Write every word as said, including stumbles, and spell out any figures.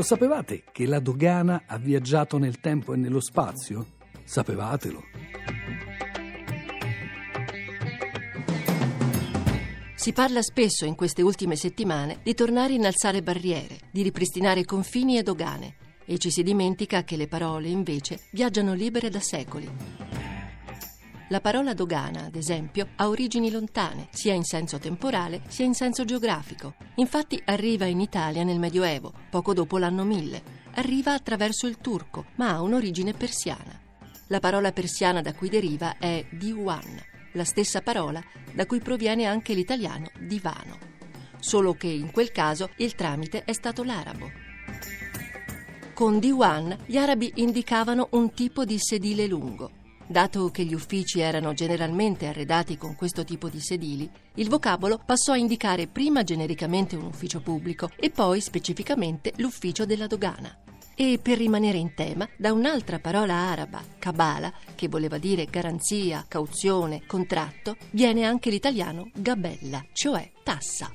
Lo sapevate che la dogana ha viaggiato nel tempo e nello spazio? Sapevatelo. Si parla spesso in queste ultime settimane di tornare a innalzare barriere, di ripristinare confini e dogane, e ci si dimentica che le parole, invece, viaggiano libere da secoli. La parola dogana, ad esempio, ha origini lontane, sia in senso temporale sia in senso geografico. Infatti arriva in Italia nel Medioevo, poco dopo l'anno mille. Arriva attraverso il turco, ma ha un'origine persiana. La parola persiana da cui deriva è diwan, la stessa parola da cui proviene anche l'italiano divano, solo che in quel caso il tramite è stato l'arabo. Con diwan gli arabi indicavano un tipo di sedile lungo. Dato che gli uffici erano generalmente arredati con questo tipo di sedili, il vocabolo passò a indicare prima genericamente un ufficio pubblico e poi specificamente l'ufficio della dogana. E per rimanere in tema, da un'altra parola araba, kabala, che voleva dire garanzia, cauzione, contratto, viene anche l'italiano gabella, cioè tassa.